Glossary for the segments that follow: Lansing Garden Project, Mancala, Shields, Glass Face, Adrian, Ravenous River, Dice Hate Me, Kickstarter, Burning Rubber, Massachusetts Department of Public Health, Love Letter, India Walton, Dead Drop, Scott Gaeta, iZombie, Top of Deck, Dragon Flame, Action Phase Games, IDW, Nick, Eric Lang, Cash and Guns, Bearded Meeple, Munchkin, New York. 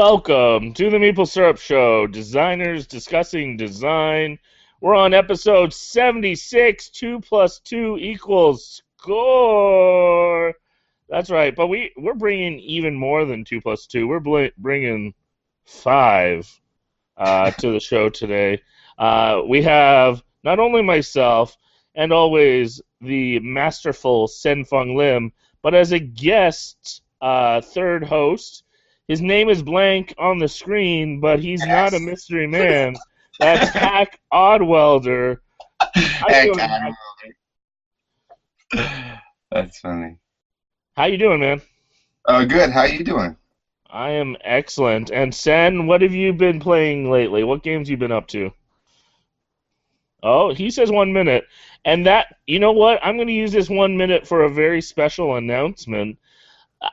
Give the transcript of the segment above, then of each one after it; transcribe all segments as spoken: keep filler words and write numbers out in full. Welcome to the Meeple Syrup Show, designers discussing design. We're on episode seventy-six, two plus two equals score. That's right, but we, we're bringing even more than two plus two. We're bl- bringing five uh, to the show today. Uh, we have not only myself and always the masterful Sen Fung Lim, but as a guest uh, third host. His name is blank on the screen, but he's yes. not a mystery man. That's Hack Oddwelder. Hack Oddwelder. That's funny. How you doing, man? Oh, good. How you doing? I am excellent. And Sen, what have you been playing lately? What games you been up to? Oh, he says one minute. And that, you know what? I'm going to use this one minute for a very special announcement.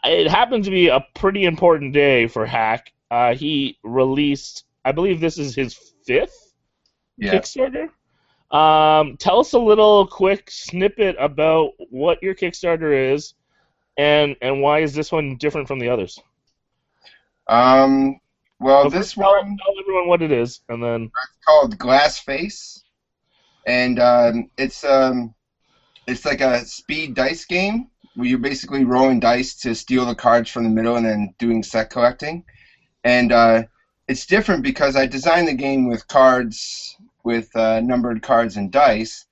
It happened to be a pretty important day for Hack. Uh, he released, I believe this is his fifth yeah. Kickstarter. Um, tell us a little quick snippet about what your Kickstarter is, and and why is this one different from the others? Um, well, so this tell, one... Tell everyone what it is, and then... It's called Glass Face, and um, it's um, it's like a speed dice game. You're basically rolling dice to steal the cards from the middle and then doing set collecting. And uh, it's different because I designed the game with cards, with uh, numbered cards and dice,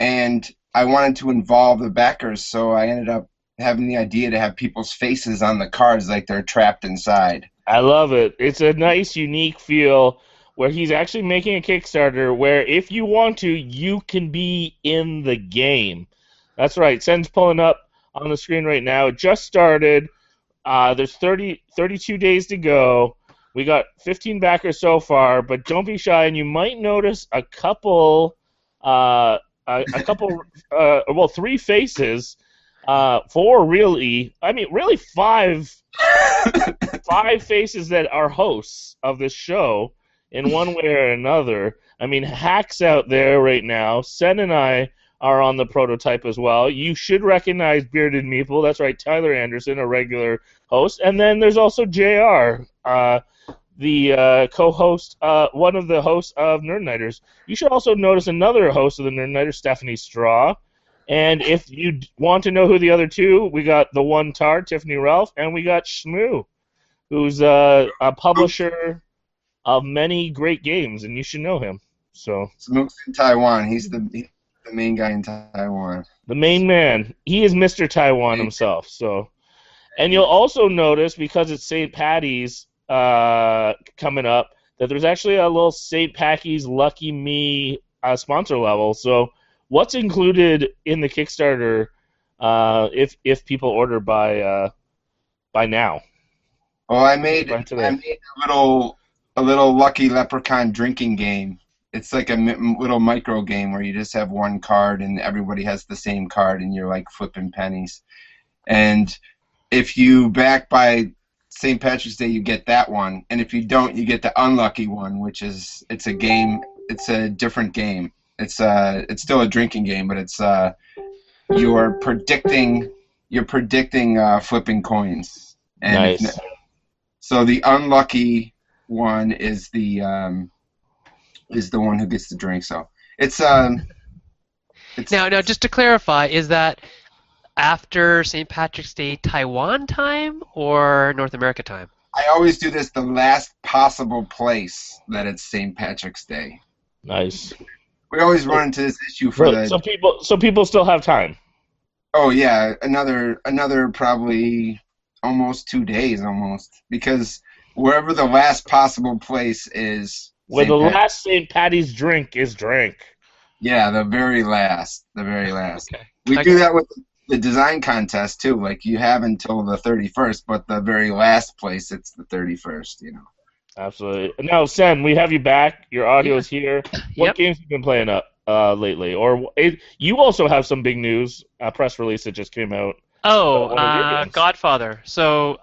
and I wanted to involve the backers, so I ended up having the idea to have people's faces on the cards like they're trapped inside. I love it. It's a nice, unique feel where he's actually making a Kickstarter where if you want to, you can be in the game. That's right. Sen's pulling up on the screen right now. It just started. Uh, there's thirty, thirty-two days to go. We got fifteen backers so far, but don't be shy, and you might notice a couple, uh, a, a couple, uh, well, three faces, uh, four really, I mean, really five, five faces that are hosts of this show in one way or another. I mean, Hack's out there right now. Sen and I are on the prototype as well. You should recognize Bearded Meeple. That's right, Tyler Anderson, a regular host. And then there's also J R, uh, the uh, co-host, uh, one of the hosts of Nerd Nighters. You should also notice another host of the Nerd Nighters, Stephanie Straw. And if you want to know who the other two, we got the one tar, Tiffany Ralph, and we got Shmoo, who's uh, a publisher of many great games, and you should know him. So Smooks in Taiwan. He's the... He- The main guy in Taiwan. The main man. He is Mister Taiwan himself. So, and you'll also notice, because it's Saint Paddy's uh, coming up, that there's actually a little Saint Packy's Lucky Me uh, sponsor level. So what's included in the Kickstarter uh, if if people order by uh, by now? Well, I made I made a little a little lucky leprechaun drinking game. It's like a m- little micro game where you just have one card and everybody has the same card and you're like flipping pennies. And if you back by Saint Patrick's Day, you get that one. And if you don't, you get the unlucky one, which is it's a game. It's a different game. It's uh it's still a drinking game, but it's uh you're predicting you're predicting uh, flipping coins. And nice. So the unlucky one is the um. is the one who gets the drink. So it's um. It's, now, now, just to clarify, is that after Saint Patrick's Day Taiwan time or North America time? I always do this the last possible place that it's Saint Patrick's Day. Nice. We always run into this issue for really? the. So people, so people still have time. Oh yeah, another another probably almost two days almost because wherever the last possible place is. Where Saint the Pat- last Saint Paddy's drink is drank. Yeah, the very last. The very last. Okay. We okay. do that with the design contest, too. Like, you have until the thirty-first, but the very last place, it's the thirty-first, you know. Absolutely. Now, Sen, we have you back. Your audio is here. What yep. games have you been playing up uh, lately? Or it, you also have some big news, a press release that just came out. Oh, uh, Godfather. So...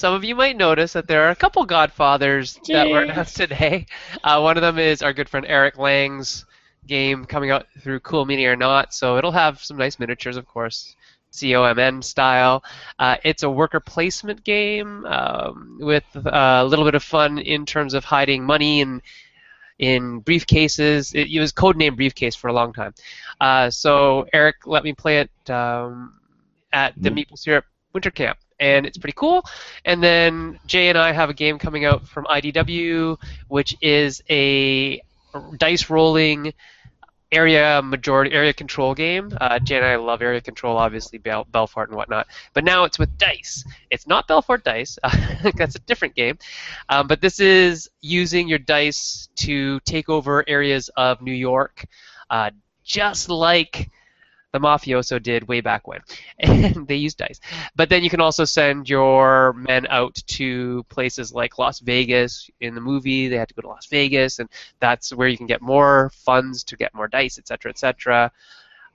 Some of you might notice that there are a couple Godfathers Jeez. that were announced today. Uh, one of them is our good friend Eric Lang's game coming out through Cool Media or Not, so it'll have some nice miniatures, of course, C O M N style. Uh, it's a worker placement game um, with a little bit of fun in terms of hiding money in, in briefcases. It, it was codenamed Briefcase for a long time. Uh, so Eric let me play it um, at the Meeple Syrup Winter Camp, and it's pretty cool. And then Jay and I have a game coming out from I D W, which is a dice rolling area majority area control game. Uh, Jay and I love area control, obviously Bel- Belfort and whatnot. But now it's with dice. It's not Belfort dice. That's a different game. Um, but this is using your dice to take over areas of New York, uh, just like the Mafioso did way back when, and they used dice. But then you can also send your men out to places like Las Vegas. In the movie, they had to go to Las Vegas, and that's where you can get more funds to get more dice, et cetera, et cetera.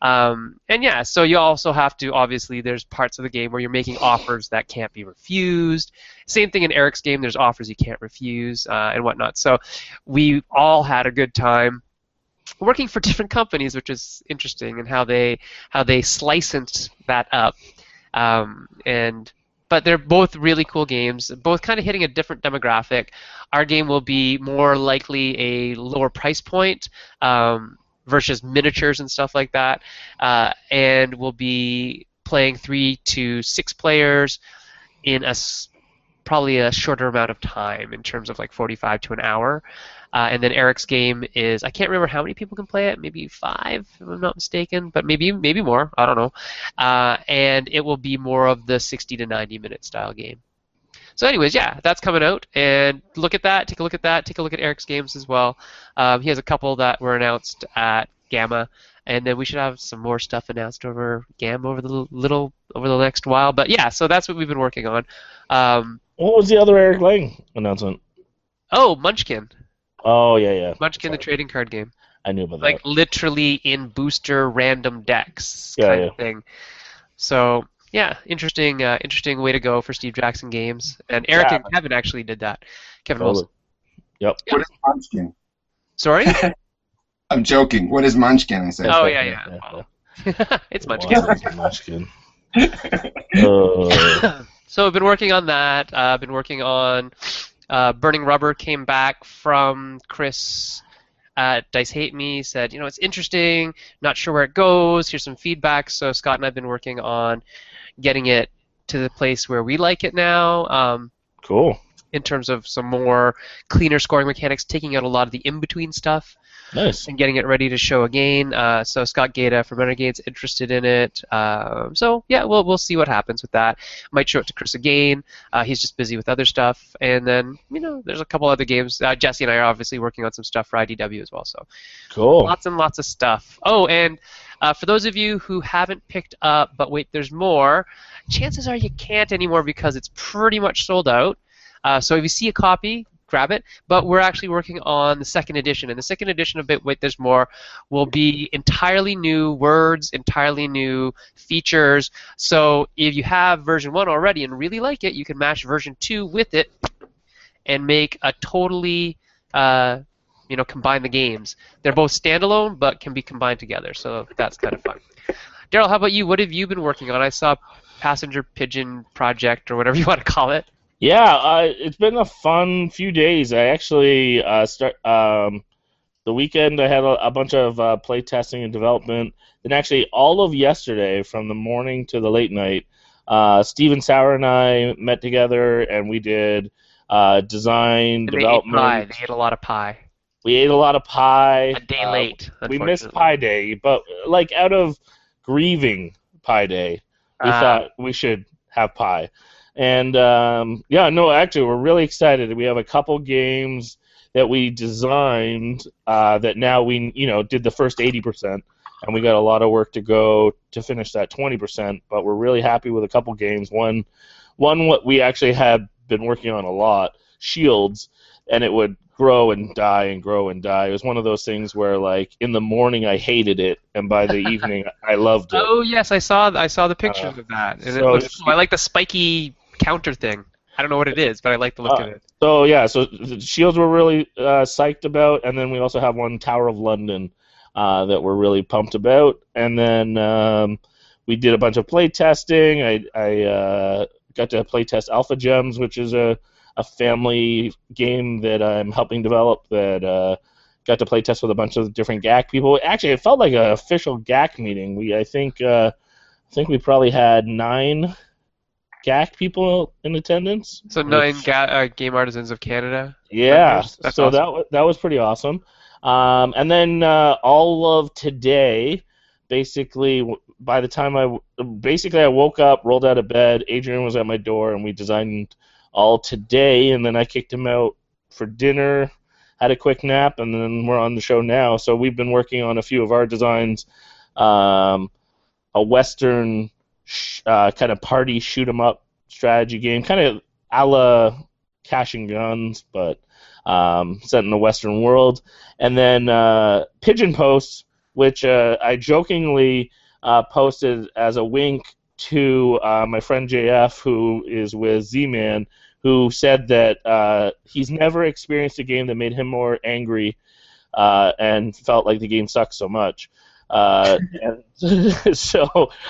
Um, and yeah, so you also have to, obviously, there's parts of the game where you're making offers that can't be refused. Same thing in Eric's game, there's offers you can't refuse uh, and whatnot. So we all had a good time working for different companies, which is interesting, and in how they how they sliced that up. Um, and but they're both really cool games, both kind of hitting a different demographic. Our game will be more likely a lower price point um, versus miniatures and stuff like that, uh, and we'll be playing three to six players in a probably a shorter amount of time, in terms of like forty-five to an hour. Uh, and then Eric's game is, I can't remember how many people can play it, maybe five if I'm not mistaken, but maybe maybe more, I don't know. Uh, and it will be more of the sixty to ninety minute style game. So anyways, yeah, that's coming out, and look at that, take a look at that, take a look at Eric's games as well. Um, he has a couple that were announced at Gamma, and then we should have some more stuff announced over Gamma over the little over the next while. But yeah, so that's what we've been working on. Um, what was the other Eric Lang announcement? Oh, Munchkin. Oh, yeah, yeah. Munchkin, sorry. The trading card game. I knew about that. Like, literally in booster random decks kind yeah, yeah. of thing. So, yeah, interesting uh, interesting way to go for Steve Jackson Games. And Eric yeah. and Kevin actually did that. Kevin Wilson. Yep. Yeah. What is Munchkin? Sorry? I'm joking. What is Munchkin? I said. Oh, yeah, yeah. yeah. yeah. It's Munchkin. Wow, Munchkin. uh. So I've been working on that. Uh, I've been working on... Uh, Burning Rubber came back from Chris at Dice Hate Me, said, you know, it's interesting, not sure where it goes, here's some feedback. So Scott and I have been working on getting it to the place where we like it now. Um, cool. In terms of some more cleaner scoring mechanics, taking out a lot of the in-between stuff. Nice. And getting it ready to show again. Uh, so Scott Gaeta from Renegades interested in it. Uh, so yeah, we'll we'll see what happens with that. Might show it to Chris again. Uh, he's just busy with other stuff. And then, you know, there's a couple other games. Uh, Jesse and I are obviously working on some stuff for I D W as well. So cool. Lots and lots of stuff. Oh, and uh, for those of you who haven't picked up, But Wait There's More, chances are you can't anymore because it's pretty much sold out. Uh, so if you see a copy, grab it, but we're actually working on the second edition, and the second edition of But Wait There's More will be entirely new words, entirely new features, so if you have version one already and really like it, you can mash version two with it and make a totally, uh, you know, combine the games. They're both standalone, but can be combined together, so that's kind of fun. Daryl, how about you? What have you been working on? I saw Passenger Pigeon Project, or whatever you want to call it. Yeah, uh, it's been a fun few days. I actually uh, start um, the weekend. I had a, a bunch of uh, play testing and development. Then actually, all of yesterday, from the morning to the late night, uh, Steven Sauer and I met together, and we did uh, design and they development. Ate pie. They ate a lot of pie. We ate a lot of pie. A day uh, late. We missed Pie Day, but like out of grieving Pie Day, we uh, thought we should have pie. And, um, yeah, no, actually, we're really excited. We have a couple games that we designed uh, that now we, you know, did the first eighty percent, and we got a lot of work to go to finish that twenty percent, but we're really happy with a couple games. One, one what we actually had been working on a lot, Shields, and it would grow and die and grow and die. It was one of those things where, like, in the morning I hated it, and by the evening I loved it. Oh, yes, I saw I saw the pictures uh, of that. And so it looked, she, I like the spiky... counter thing. I don't know what it is, but I like the look uh, of it. So yeah, so the Shields we're really uh, psyched about, and then we also have one Tower of London uh, that we're really pumped about, and then um, we did a bunch of play testing. I, I uh, got to play test Alpha Gems, which is a, a family game that I'm helping develop that uh, got to play test with a bunch of different G A C people. Actually, it felt like an official G A C meeting. We I think uh, I think we probably had nine G A C people in attendance. So nine which, G A C, uh, Game Artisans of Canada. Yeah, so awesome. that was that was pretty awesome. Um, and then uh, all of today, basically, by the time I basically I woke up, rolled out of bed, Adrian was at my door, and we designed all today. And then I kicked him out for dinner, had a quick nap, and then we're on the show now. So we've been working on a few of our designs, um, a Western sh- uh, kind of party shoot 'em up strategy game, kind of a la Cash and Guns, but Um, set in the Western world, and then uh, Pigeon Post, which uh, I jokingly uh, posted as a wink to uh, my friend J F, who is with Z-Man, who said that uh, he's never experienced a game that made him more angry uh, and felt like the game sucks so much. Uh, and so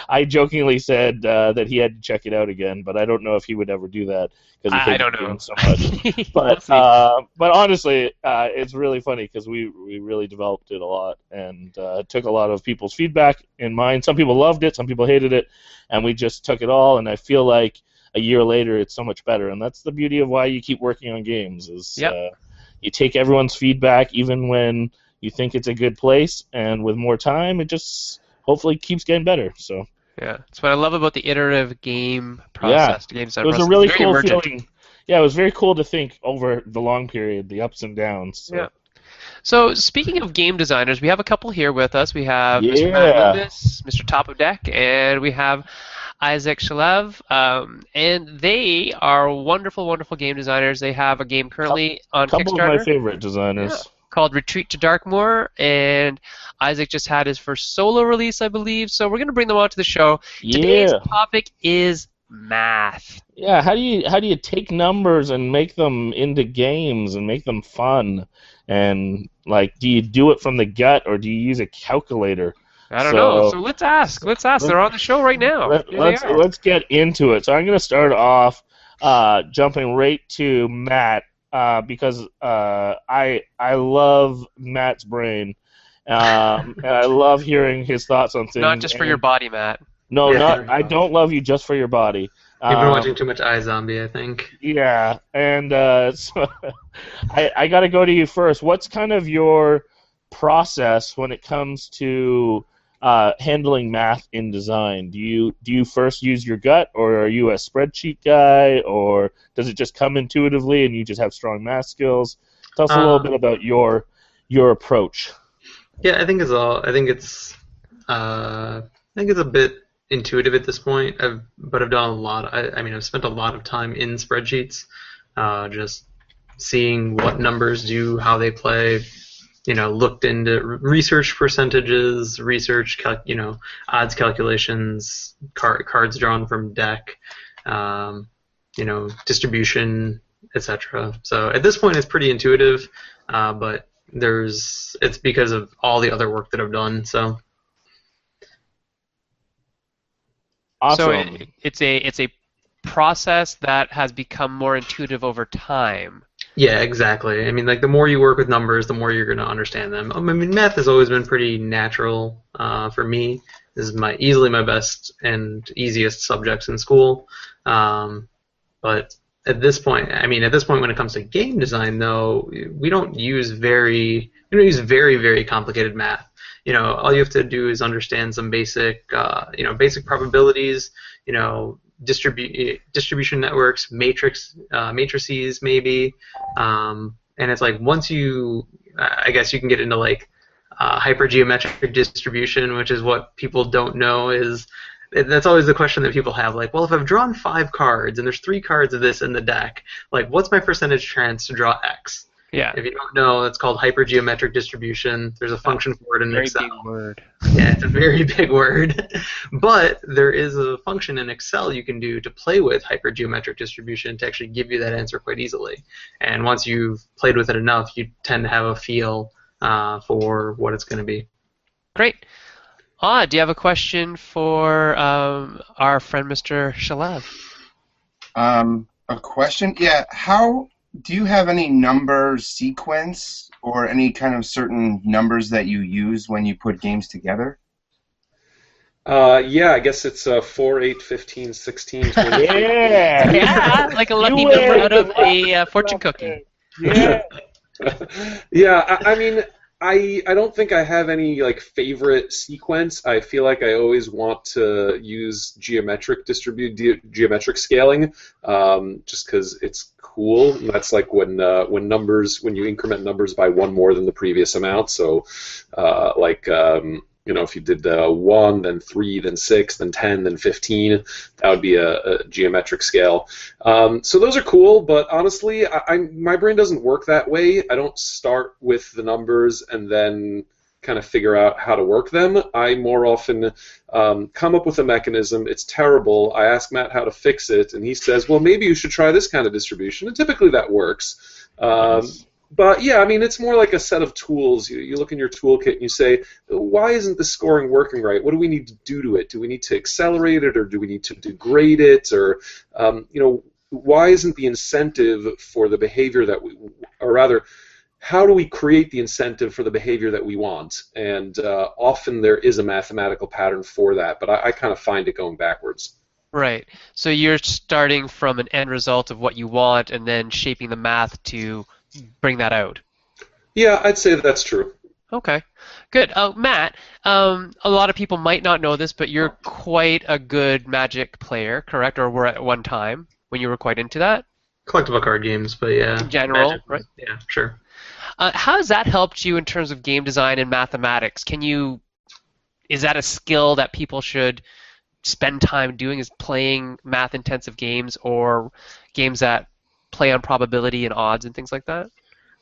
I jokingly said uh, that he had to check it out again, but I don't know if he would ever do that because I don't know so much. But uh, but honestly, uh, it's really funny because we we really developed it a lot and uh, took a lot of people's feedback in mind. Some people loved it, some people hated it, and we just took it all. And I feel like a year later, it's so much better. And that's the beauty of why you keep working on games is yep. uh, you take everyone's feedback, even when you think it's a good place, and with more time, it just hopefully keeps getting better. So yeah, that's what I love about the iterative game process. Yeah, game design it was process. a really cool emergent. feeling. Yeah, it was very cool to think over the long period, the ups and downs. So. Yeah. So speaking of game designers, we have a couple here with us. We have yeah. Mister Matt Lundis, Mister Top of Deck, and we have Isaac Shalev, um, and they are wonderful, wonderful game designers. They have a game currently on Kickstarter. A couple of my favorite designers. Yeah. Called Retreat to Darkmoor, and Isaac just had his first solo release, I believe, so we're going to bring them on to the show. Yeah. Today's topic is math. Yeah, how do you how do you take numbers and make them into games and make them fun? And, like, do you do it from the gut, or do you use a calculator? I don't so, know, so let's ask. Let's ask. Let's, They're on the show right now. Let, let's, let's get into it. So I'm going to start off uh, jumping right to Matt. Uh, because uh, I I love Matt's brain, um, and I love hearing his thoughts on things. Not just for and, your body, Matt. No, yeah, not I don't love you just for your body. You've um, been watching too much iZombie, I think. Yeah, and uh, so I I gotta go to you first. What's kind of your process when it comes to uh, handling math in design? Do you do you first use your gut, or are you a spreadsheet guy, or does it just come intuitively and you just have strong math skills? Tell us um, a little bit about your your approach. Yeah, I think it's all. I think it's uh, I think it's a bit intuitive at this point. I've but I've done a lot. I, I mean, I've spent a lot of time in spreadsheets, uh, just seeing what numbers do, how they play. You know, looked into research percentages, research, cal- you know, odds calculations, car- cards drawn from deck, um, you know, distribution, et cetera. So at this point, it's pretty intuitive, uh, but there's it's because of all the other work that I've done. So, awesome. So it, it's a it's a process that has become more intuitive over time. Yeah, exactly. I mean, like, the more you work with numbers, the more you're going to understand them. I mean, math has always been pretty natural uh, for me. This is my easily my best and easiest subjects in school. Um, but at this point, I mean, at this point when it comes to game design, though, we don't use very, we don't use very, very complicated math. You know, all you have to do is understand some basic, uh, you know, basic probabilities, you know, Distribu- distribution networks, matrix, uh, matrices, maybe, um, and it's like once you, I guess you can get into like uh, hypergeometric distribution, which is what people don't know is. That's always the question that people have, like, well, if I've drawn five cards and there's three cards of this in the deck, like, what's my percentage chance to draw X? Yeah. If you don't know, it's called hypergeometric distribution. There's a function for it in very Excel. Very big word. Yeah, it's a very big word. But there is a function in Excel you can do to play with hypergeometric distribution to actually give you that answer quite easily. And once you've played with it enough, you tend to have a feel uh, for what it's going to be. Great. Ah, do you have a question for um, our friend Mister Shalev? Um, a question? Yeah. How do you have any number sequence or any kind of certain numbers that you use when you put games together? Uh, yeah, I guess it's uh, four, eight, fifteen, sixteen, twenty. Yeah! Yeah, like a lucky number out of a uh, fortune cookie. Yeah, yeah. I, I mean, I I don't think I have any like favorite sequence. I feel like I always want to use geometric distribute ge geometric scaling, um, just because it's cool. And that's like when uh, when numbers when you increment numbers by one more than the previous amount. So, uh, like. Um, You know, if you did uh, one, then three, then six, then ten, then fifteen, that would be a, a geometric scale. Um, so those are cool, but honestly, I, I, my brain doesn't work that way. I don't start with the numbers and then kind of figure out how to work them. I more often um, come up with a mechanism. It's terrible. I ask Matt how to fix it, and he says, well, maybe you should try this kind of distribution, and typically that works. Um, nice. But, yeah, I mean, it's more like a set of tools. You, you look in your toolkit and you say, why isn't the scoring working right? What do we need to do to it? Do we need to accelerate it, or do we need to degrade it? Or, um, you know, why isn't the incentive for the behavior that we – or rather, how do we create the incentive for the behavior that we want? And uh, often there is a mathematical pattern for that, but I, I kind of find it going backwards. Right. So you're starting from an end result of what you want and then shaping the math to – bring that out. Yeah, I'd say that's true. Okay, good. Uh, Matt, um, a lot of people might not know this, but you're quite a good Magic player, correct? Or were at one time when you were quite into that? Collectible card games, but yeah. In general, Magic, right? Yeah, sure. Uh, how has that helped you in terms of game design and mathematics? Can you? Is that a skill that people should spend time doing, is playing math-intensive games or games that play on probability and odds and things like that?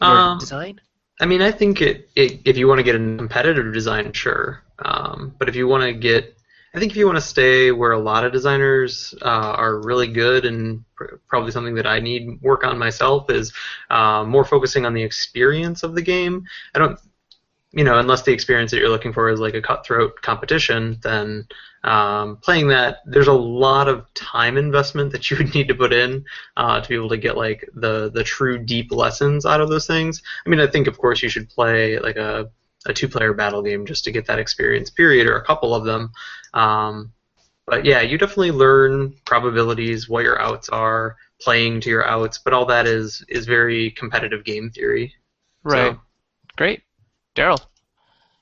Um, design? I mean, I think it, it, if you want to get into competitive design, sure. Um, but if you want to get... I think if you want to stay where a lot of designers uh, are really good, and pr probably something that I need work on myself, is uh, more focusing on the experience of the game. I don't... You know, unless the experience that you're looking for is like a cutthroat competition, then um, playing that, there's a lot of time investment that you would need to put in uh, to be able to get like the the true deep lessons out of those things. I mean, I think of course you should play like a a two-player battle game just to get that experience. Period, or a couple of them. Um, but yeah, you definitely learn probabilities, what your outs are, playing to your outs, but all that is is very competitive game theory. Right. So, great. Daryl.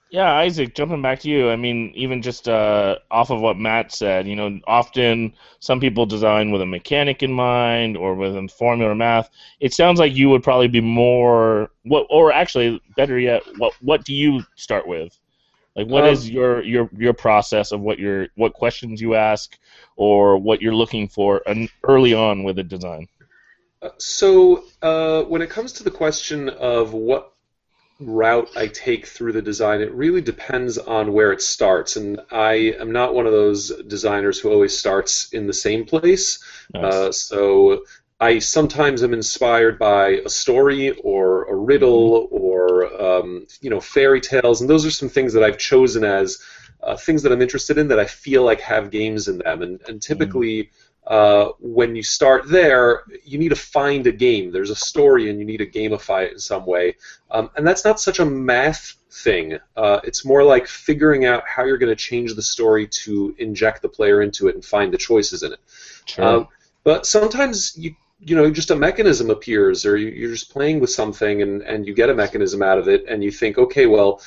Yeah, Isaac, jumping back to you, I mean, even just uh, off of what Matt said, you know, often some people design with a mechanic in mind or with a formula or math. It sounds like you would probably be more, what, or actually, better yet, what what do you start with? Like, what um, is your, your your process of what your what questions you ask or what you're looking for early on with a design? So uh, when it comes to the question of what route I take through the design, it really depends on where it starts, and I am not one of those designers who always starts in the same place. Nice. Uh, so I sometimes am inspired by a story or a riddle or um, you know, fairy tales, and those are some things that I've chosen as uh, things that I'm interested in that I feel like have games in them, and, and typically mm. Uh, when you start there, you need to find a game. There's a story, and you need to gamify it in some way. Um, and that's not such a math thing. Uh, it's more like figuring out how you're going to change the story to inject the player into it and find the choices in it. Sure. Um, but sometimes you you know, just a mechanism appears, or you, you're just playing with something, and, and you get a mechanism out of it, and you think, okay, well,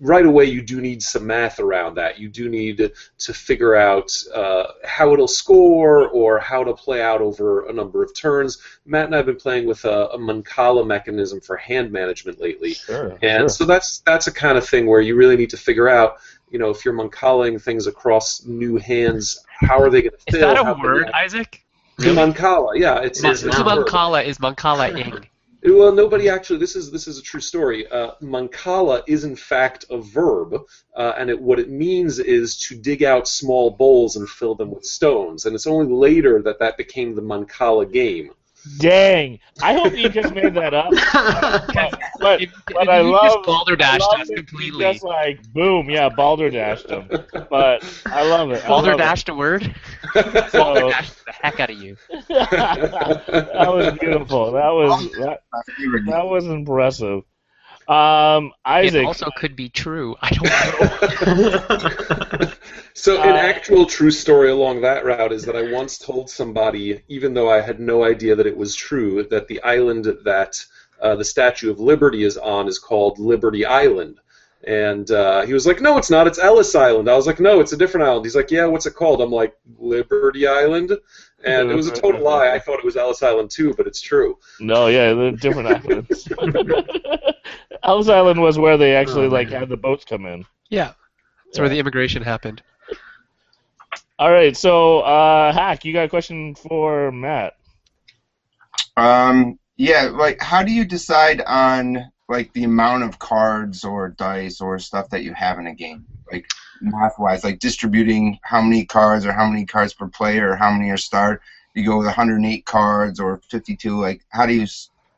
right away you do need some math around that. You do need to figure out uh, how it'll score or how to play out over a number of turns. Matt and I have been playing with a, a Mancala mechanism for hand management lately. Sure, and sure. So that's that's a kind of thing where you really need to figure out, you know, if you're Mancalaing things across new hands, how are they going to fit? Is that a word, Isaac? To Mancala, yeah. It's, it's, it's to Mancala is Mancala-ing. Well, nobody actually. This is this is a true story. Uh, Mancala is in fact a verb, uh, and it, what it means is to dig out small bowls and fill them with stones. And it's only later that that became the Mancala game. Dang! I hope you just made that up. But, but, if, but if I you love just balderdashed us completely. Just like boom, yeah, balderdashed them. But I love it. Balderdashed a word? So, balderdashed the heck out of you. That was beautiful. That was that, that was impressive. Um, Isaac. It also could be true. I don't know. So an actual true story along that route is that I once told somebody, even though I had no idea that it was true, that the island that uh, the Statue of Liberty is on is called Liberty Island. And uh, he was like, no, it's not. It's Ellis Island. I was like, no, it's a different island. He's like, yeah, what's it called? I'm like, Liberty Island? And it was a total lie. I thought it was Ellis Island too, but it's true. No, yeah, they're different islands. Ellis Island was where they actually like had the boats come in. Yeah, that's yeah. where the immigration happened. All right, so uh, Hack, you got a question for Matt? Um, yeah, like, how do you decide on like the amount of cards or dice or stuff that you have in a game, like math-wise, like distributing how many cards or how many cards per player or how many are start? You go with one hundred eight cards or fifty-two. Like, how do you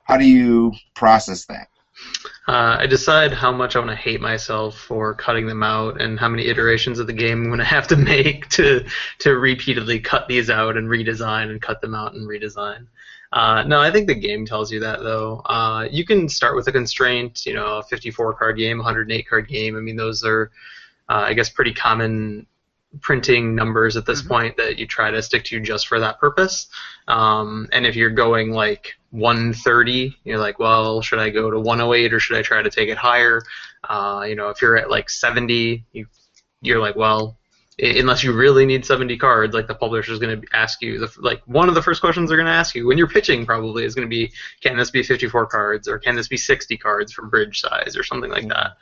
how do you process that? Uh, I decide how much I want to hate myself for cutting them out and how many iterations of the game I'm going to have to make to to repeatedly cut these out and redesign and cut them out and redesign. Uh, no, I think the game tells you that, though. Uh, you can start with a constraint, you know, a fifty-four card game, one hundred eight card game. I mean, those are, uh, I guess, pretty common printing numbers at this mm-hmm. point that you try to stick to just for that purpose. Um, and if you're going, like, one thirty, you're like, well, should I go to one oh eight or should I try to take it higher? Uh, you know, if you're at like seventy, you, you're like, well, unless you really need seventy cards, like the publisher's going to ask you, the, like one of the first questions they're going to ask you when you're pitching probably is going to be, can this be fifty-four cards or can this be sixty cards for bridge size or something like that?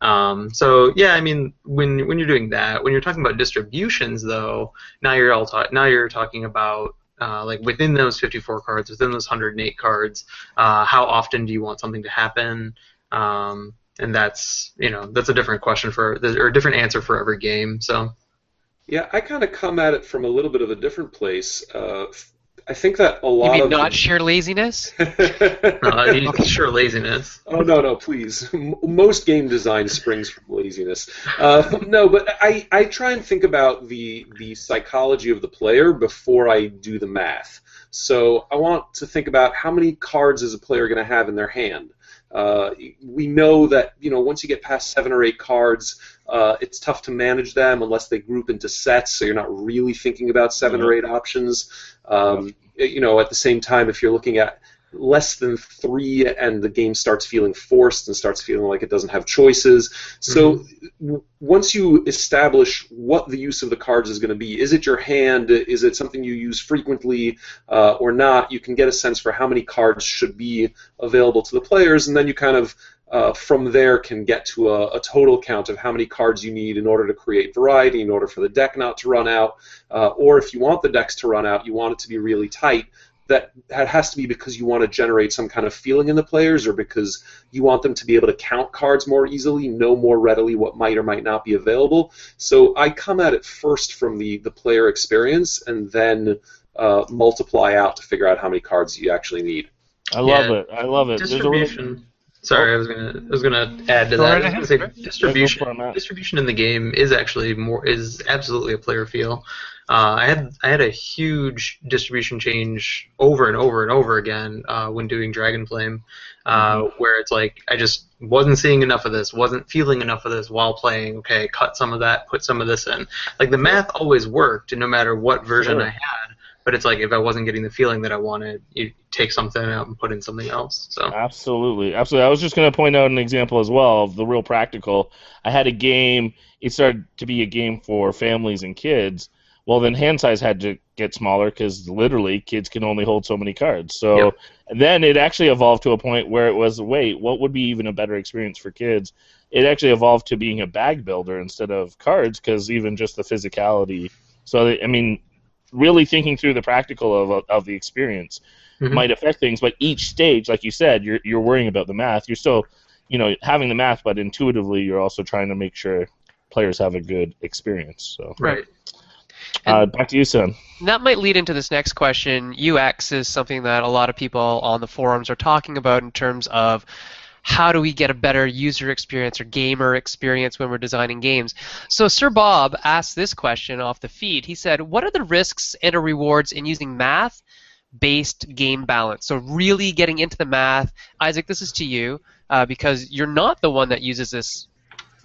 Um, so yeah, I mean, when when you're doing that, when you're talking about distributions though, now you're all ta- now you're talking about Uh, like within those fifty-four cards, within those one hundred eight cards, uh, how often do you want something to happen? Um, and that's you know that's a different question for or a different answer for every game. So, yeah, I kind of come at it from a little bit of a different place. Uh, I think that a lot. You mean of not the... sheer laziness? uh, sure laziness. Oh no no please! Most game design springs from laziness. Uh, no, but I, I try and think about the the psychology of the player before I do the math. So I want to think about how many cards is a player going to have in their hand. Uh, we know that you know once you get past seven or eight cards, uh, it's tough to manage them unless they group into sets. So you're not really thinking about seven mm-hmm. or eight options. Um, you know, at the same time, if you're looking at less than three, and the game starts feeling forced and starts feeling like it doesn't have choices. So mm-hmm. w- once you establish what the use of the cards is going to be, is it your hand, is it something you use frequently uh, or not, you can get a sense for how many cards should be available to the players, and then you kind of Uh, from there can get to a, a total count of how many cards you need in order to create variety, in order for the deck not to run out, uh, or if you want the decks to run out, you want it to be really tight. That has to be because you want to generate some kind of feeling in the players or because you want them to be able to count cards more easily, know more readily what might or might not be available. So I come at it first from the, the player experience and then uh, multiply out to figure out how many cards you actually need. I love yeah. it. I love it. Distribution. Sorry, I was gonna I was gonna add to that. I was gonna say distribution distribution in the game is actually more is absolutely a player feel. Uh, I had I had a huge distribution change over and over and over again uh, when doing Dragon Flame, uh, mm-hmm. where it's like I just wasn't seeing enough of this, wasn't feeling enough of this while playing. Okay, cut some of that, put some of this in. Like the math always worked, no matter what version sure. I had. But it's like if I wasn't getting the feeling that I wanted, you take something out and put in something else. So absolutely, absolutely. I was just going to point out an example as well of the real practical. I had a game. It started to be a game for families and kids. Well, then hand size had to get smaller because literally kids can only hold so many cards. So yep. then it actually evolved to a point where it was, wait, what would be even a better experience for kids? It actually evolved to being a bag builder instead of cards because even just the physicality. So I mean. Really thinking through the practical of of the experience mm-hmm. might affect things, but each stage, like you said, you're you're worrying about the math. You're still, you know, having the math, but intuitively you're also trying to make sure players have a good experience. So right. Uh, back to you, Sen. That might lead into this next question. U X is something that a lot of people on the forums are talking about in terms of how do we get a better user experience or gamer experience when we're designing games. So Sir Bob asked this question off the feed. He said, what are the risks and or rewards in using math-based game balance? So really getting into the math. Isaac, this is to you uh, because you're not the one that uses this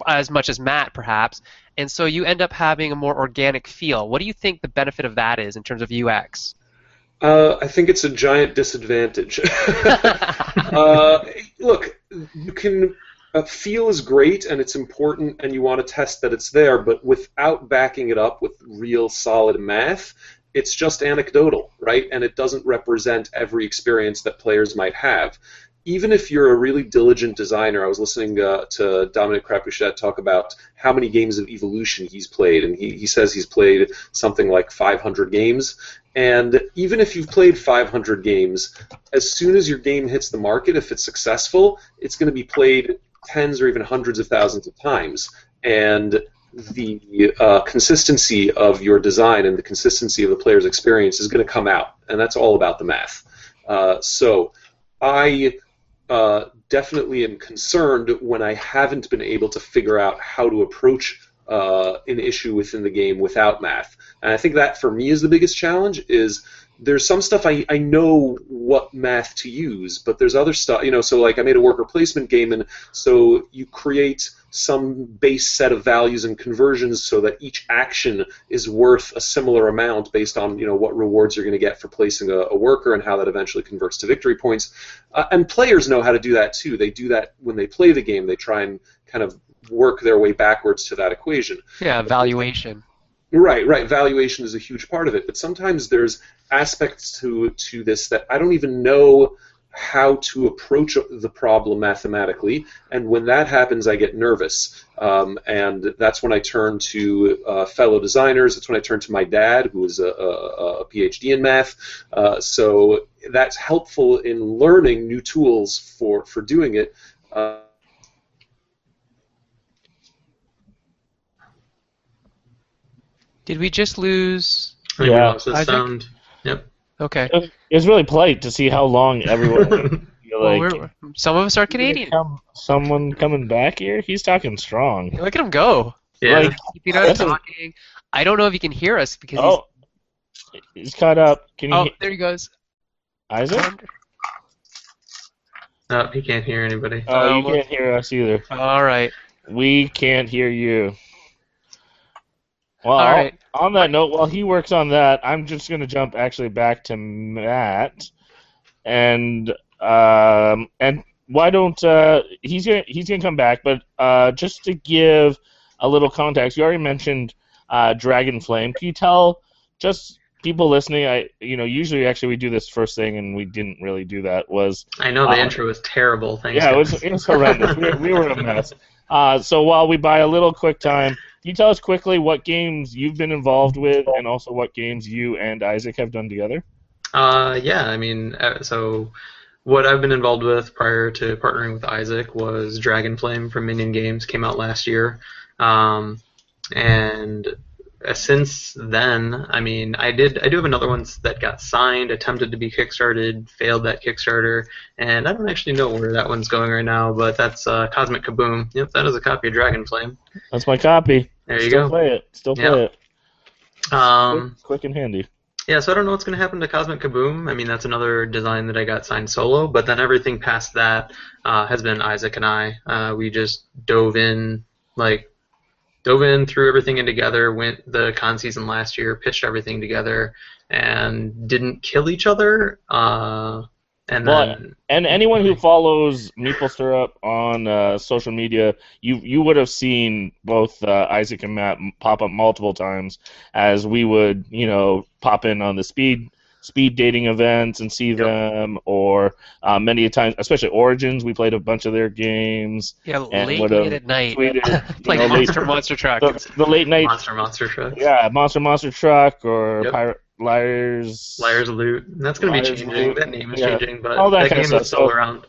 as much as Matt, perhaps, and so you end up having a more organic feel. What do you think the benefit of that is in terms of U X? Uh, I think it's a giant disadvantage. uh, look, you can uh, feel is great, and it's important, and you want to test that it's there, but without backing it up with real solid math, it's just anecdotal, right? And it doesn't represent every experience that players might have. Even if you're a really diligent designer, I was listening uh, to Dominic Crapouchet talk about how many games of Evolution he's played, and he, he says he's played something like five hundred games, and even if you've played five hundred games, as soon as your game hits the market, if it's successful, it's going to be played tens or even hundreds of thousands of times, and the uh, consistency of your design and the consistency of the player's experience is going to come out, and that's all about the math. Uh, so I... Uh, definitely am concerned when I haven't been able to figure out how to approach uh, an issue within the game without math. And I think that for me is the biggest challenge is there's some stuff I, I know what math to use, but there's other stuff, you know, so like I made a worker placement game, and so you create some base set of values and conversions so that each action is worth a similar amount based on, you know, what rewards you're going to get for placing a, a worker and how that eventually converts to victory points. Uh, and players know how to do that too. They do that when they play the game. They try and kind of work their way backwards to that equation. Yeah, valuation. Right, right. Valuation is a huge part of it, but sometimes there's aspects to to this that I don't even know how to approach the problem mathematically, and when that happens, I get nervous, um, and that's when I turn to uh, fellow designers. That's when I turn to my dad, who is a, a, a P H D in math. Uh, so that's helpful in learning new tools for for doing it. Uh, Did we just lose? Yeah, the sound. Yep. Okay. It's really polite to see how long everyone. Like, well, some of us are Canadian. Come, someone coming back here? He's talking strong. Look at him go. Yeah. Like, keeping on talking. A... I don't know if he can hear us because oh, he's... he's caught up. Can you? Oh, hear... there he goes. Isaac. No, he can't hear anybody. Oh, oh you well... can't hear us either. All right. We can't hear you. Well, all right. On that note, while he works on that, I'm just going to jump actually back to Matt, and um, and why don't uh, he's gonna he's gonna come back, but uh, just to give a little context, you already mentioned uh, Dragon Flame. Can you tell just people listening? I you know usually actually we do this first thing, and we didn't really do that. Was I know the um, intro was terrible. Thanks. Yeah, it was, it was horrendous. we, we were a mess. Uh, so while we buy a little quick time. Can you tell us quickly what games you've been involved with and also what games you and Isaac have done together? Uh, yeah, I mean, so what I've been involved with prior to partnering with Isaac was Dragon Flame from Minion Games, came out last year. Um, and since then, I mean, I did I do have another one that got signed, attempted to be Kickstarted, failed that Kickstarter, and I don't actually know where that one's going right now, but that's uh, Cosmic Kaboom. Yep, that is a copy of Dragon Flame. That's my copy. There you go. Still play it. Still play it. Um, quick, quick and handy. Yeah, so I don't know what's going to happen to Cosmic Kaboom. I mean, that's another design that I got signed solo, but then everything past that uh, has been Isaac and I. Uh, we just dove in, like, dove in, threw everything in together, went the con season last year, pitched everything together, and didn't kill each other. Uh, and well, then, and anyone who follows Meeple Syrup on uh, social media, you you would have seen both uh, Isaac and Matt pop up multiple times as we would, you know, pop in on the speed speed dating events and see them, yep. or uh, many a times, especially Origins, we played a bunch of their games. Yeah, late, late at night. Tweeted, like know, Monster late, Monster Truck. The, the late night. Monster Monster Truck. Yeah, Monster Monster Truck or yep. Pirate. Liars. Liars Loot. That's going to be changing. Loot. That name is yeah. changing, but all that, that kind game of stuff. Is still so, around.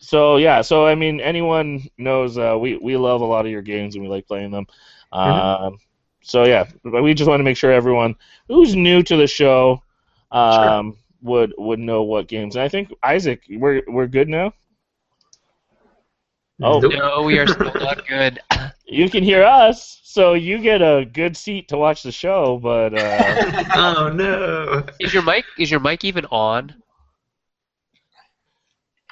So, yeah. So, I mean, anyone knows uh, we, we love a lot of your games and we like playing them. Mm-hmm. um, so yeah, we just want to make sure everyone who's new to the show um, sure. would would know what games. And I think Isaac, we're we're good now. Oh no, we are still not good. You can hear us, so you get a good seat to watch the show. But uh... oh no, is your mic is your mic even on?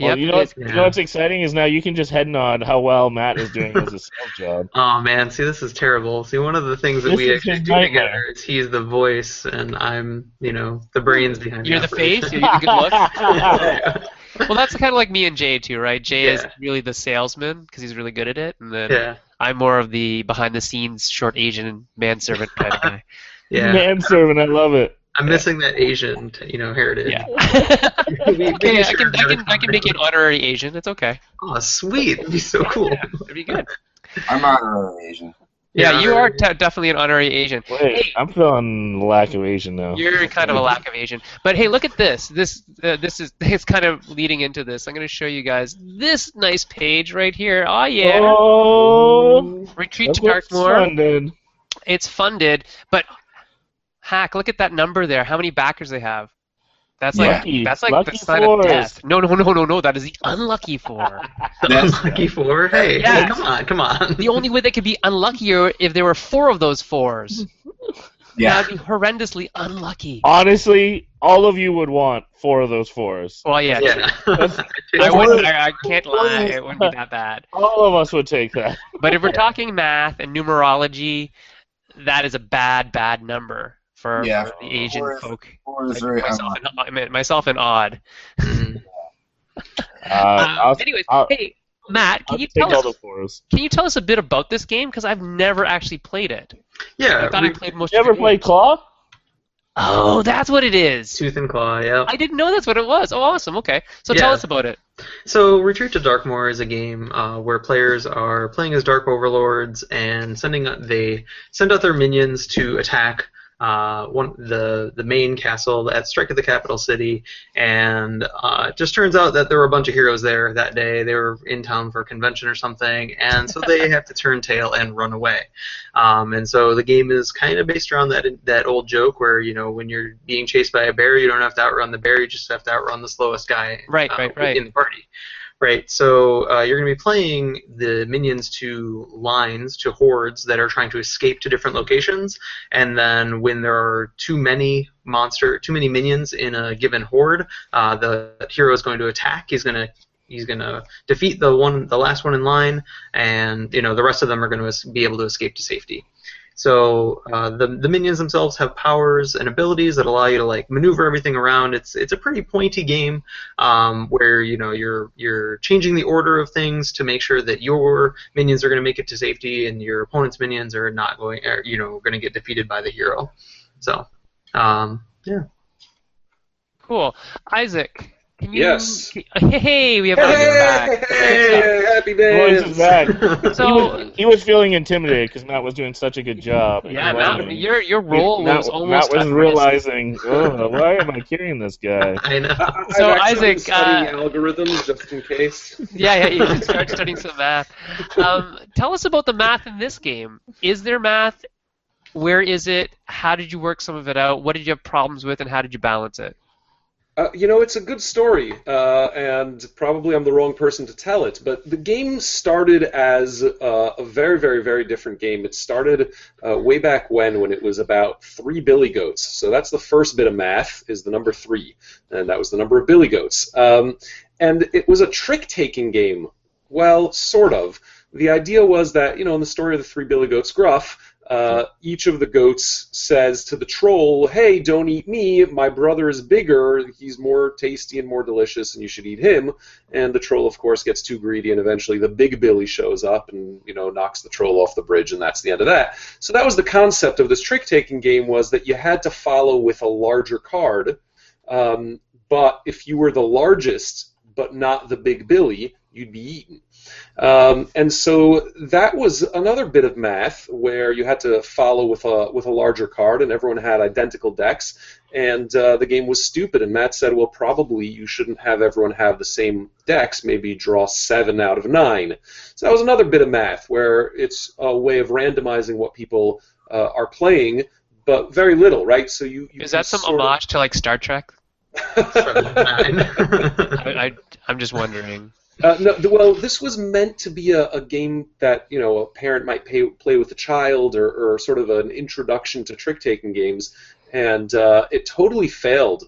Well, yep, you know, it, you yeah. know what's exciting is now you can just head nod how well Matt is doing as a sales job. Oh man, see this is terrible. See, one of the things that this we actually do together is he's the voice and I'm, you know, the brains behind. You're the, the face. You're the good look. Yeah. Well, that's kind of like me and Jay too, right? Jay yeah. is really the salesman because he's really good at it, and then yeah. I'm more of the behind-the-scenes short Asian manservant kind of guy. Yeah, manservant, I love it. I'm yeah. missing that Asian, you know, heritage. Yeah. we, okay, yeah, sure I can, I can, I can make you an honorary Asian. It's okay. Oh, sweet! That'd be so cool. Yeah, that'd be good. I'm honorary Asian. Yeah, yeah you are t- definitely an honorary Asian. Wait, hey, I'm feeling lack of Asian now. You're kind of a lack of Asian. But hey, look at this. This uh, this is it's kind of leading into this. I'm going to show you guys this nice page right here. Oh yeah. Oh, Retreat to Darkmoor. It's funded. It's funded, but Hack, look at that number there. How many backers they have? That's lucky. like that's like lucky the sign fours. of death. No, no, no, no, no. That is the unlucky four. The unlucky four. Hey, yes. hey, come on, come on. The only way they could be unluckier if there were four of those fours. Yeah. That'd be horrendously unlucky. Honestly, all of you would want four of those fours. Well, yeah. yeah. That's, that's I wouldn't. I, I can't lie. It wouldn't be that bad. All of us would take that. But if we're talking math and numerology, that is a bad, bad number. For, yeah, for the Asian four is, folk, four is like very myself, and, I mean, myself and odd. uh, um, anyways, I'll, hey Matt, can I'll you tell us? Can you tell us a bit about this game? Because I've never actually played it. Yeah, I thought we, I played most. You of ever played Claw? Oh, that's what it is. Tooth and Claw, yeah. I didn't know that's what it was. Oh, awesome. Okay. So yeah. tell us about it. So Retreat to Darkmoor is a game uh, where players are playing as dark overlords and sending they send out their minions to attack Uh, one the the main castle at Strike of the Capital City, and uh, it just turns out that there were a bunch of heroes there that day. They were in town for a convention or something, and so they have to turn tail and run away. Um, and so the game is kind of based around that that old joke where, you know, when you're being chased by a bear, you don't have to outrun the bear, you just have to outrun the slowest guy right, uh, right, right. in the party. Right, so uh, you're going to be playing the minions to lines, to hordes that are trying to escape to different locations, and then when there are too many monster, too many minions in a given horde, uh, the hero is going to attack. He's going to he's going to defeat the one, the last one in line, and you know the rest of them are going to be able to escape to safety. So uh, the the minions themselves have powers and abilities that allow you to like maneuver everything around. It's it's a pretty pointy game um, where you know you're you're changing the order of things to make sure that your minions are going to make it to safety and your opponent's minions are not going are, you know going to get defeated by the hero. So um, yeah, cool. Isaac, can you? Yes. Can, hey, we have Isaac back. Hey. Happy days. Voice is back. So, he, was, he was feeling intimidated because Matt was doing such a good job. Yeah, Matt, your your role was almost. Matt was realizing, oh, why am I carrying this guy? I know. So I've Isaac, studying uh, algorithms just in case. Yeah, yeah, you can start studying some math. Um, tell us about the math in this game. Is there math? Where is it? How did you work some of it out? What did you have problems with, and how did you balance it? Uh, you know, it's a good story, uh, and probably I'm the wrong person to tell it, but the game started as uh, a very, very, very different game. It started uh, way back when, when it was about three billy goats. So that's the first bit of math, is the number three, and that was the number of billy goats. Um, and it was a trick-taking game. Well, sort of. The idea was that, you know, in the story of the three billy goats, Gruff, Uh, each of the goats says to the troll, hey, don't eat me, my brother is bigger, he's more tasty and more delicious, and you should eat him. And the troll, of course, gets too greedy, and eventually the big billy shows up and, you know, knocks the troll off the bridge, and that's the end of that. So that was the concept of this trick-taking game, was that you had to follow with a larger card, um, but if you were the largest but not the big billy, you'd be eaten. Um, and so that was another bit of math where you had to follow with a with a larger card, and everyone had identical decks, and uh, the game was stupid. And Matt said, well, probably you shouldn't have everyone have the same decks, maybe draw seven out of nine. So that was another bit of math where it's a way of randomizing what people uh, are playing, but very little, right? So you, you Is that some homage of... to, like, Star Trek? I, I, I'm just wondering. Uh, no, well, this was meant to be a, a game that, you know, a parent might pay, play with a child, or, or sort of an introduction to trick-taking games, and uh, it totally failed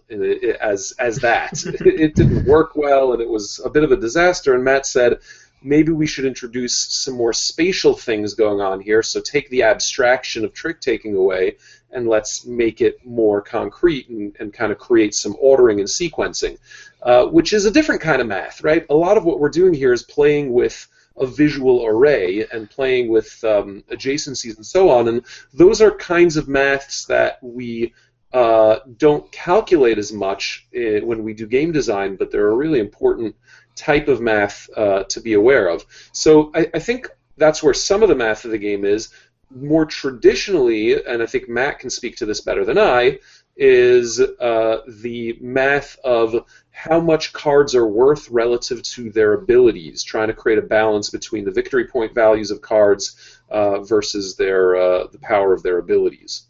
as as that. it, it didn't work well, and it was a bit of a disaster. And Matt said, maybe we should introduce some more spatial things going on here, so take the abstraction of trick-taking away, and let's make it more concrete and, and kind of create some ordering and sequencing, uh, which is a different kind of math, right? A lot of what we're doing here is playing with a visual array and playing with um, adjacencies and so on, and those are kinds of maths that we uh, don't calculate as much in, when we do game design, but they're a really important type of math uh, to be aware of. So I, I think that's where some of the math of the game is. More traditionally, and I think Matt can speak to this better than I, is uh, the math of how much cards are worth relative to their abilities, trying to create a balance between the victory point values of cards uh, versus their uh, the power of their abilities.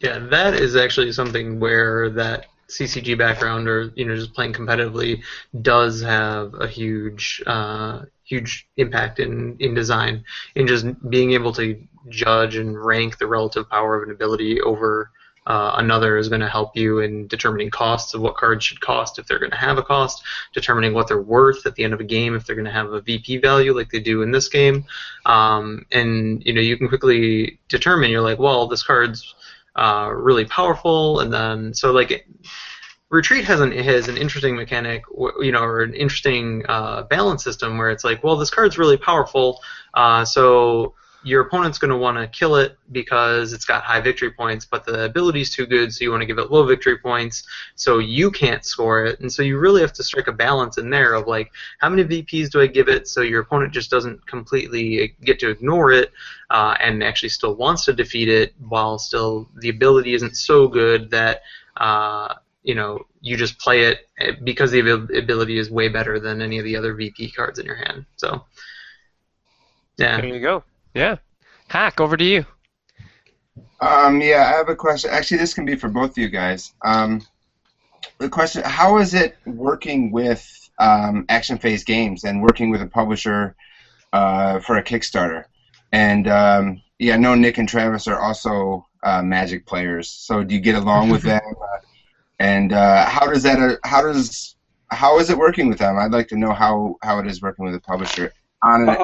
Yeah, that is actually something where that C C G background, or, you know, just playing competitively, does have a huge uh, huge impact in, in design, in just being able to judge and rank the relative power of an ability over uh, another is going to help you in determining costs of what cards should cost if they're going to have a cost, determining what they're worth at the end of a game if they're going to have a V P value like they do in this game, um, and you know you can quickly determine, you're like, well, this card's Uh, really powerful, and then so like it, Retreat has an has an interesting mechanic, you know, or an interesting uh, balance system where it's like, well, this card's really powerful, uh, so your opponent's going to want to kill it because it's got high victory points, but the ability's too good, so you want to give it low victory points, so you can't score it, and so you really have to strike a balance in there of like, how many V Ps do I give it so your opponent just doesn't completely get to ignore it uh, and actually still wants to defeat it while still the ability isn't so good that uh, you know you just play it because the ability is way better than any of the other V P cards in your hand. So yeah, there you go. Yeah. Hack, over to you. Um, yeah, I have a question. Actually, this can be for both of you guys. Um, the question, how is it working with um, Action Phase Games and working with a publisher uh, for a Kickstarter? And, um, yeah, I know Nick and Travis are also uh, Magic players, so do you get along with them? And uh, how does that, uh, how does, how is it working with them? I'd like to know how, how it is working with a publisher on an...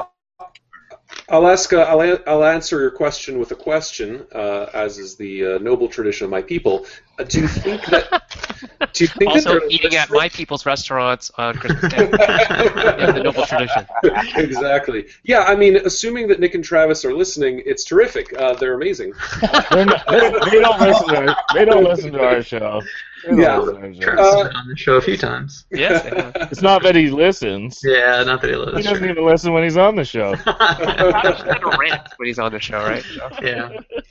I'll ask. Uh, I'll, a- I'll answer your question with a question, uh, as is the uh, noble tradition of my people. Uh, do you think that? Do you think also that eating restaurant- at my people's restaurants on Christmas Day? Yeah, the noble tradition. Exactly. Yeah. I mean, assuming that Nick and Travis are listening, it's terrific. Uh, they're amazing. They're not, they, they don't listen to. Our, they don't listen to our show. Yeah, Travis has been on the show a few times. Yes, it's not that he listens. Yeah, not that he listens. He doesn't even listen when he's on the show. Travis kind of rants when he's on the show, right? Yeah.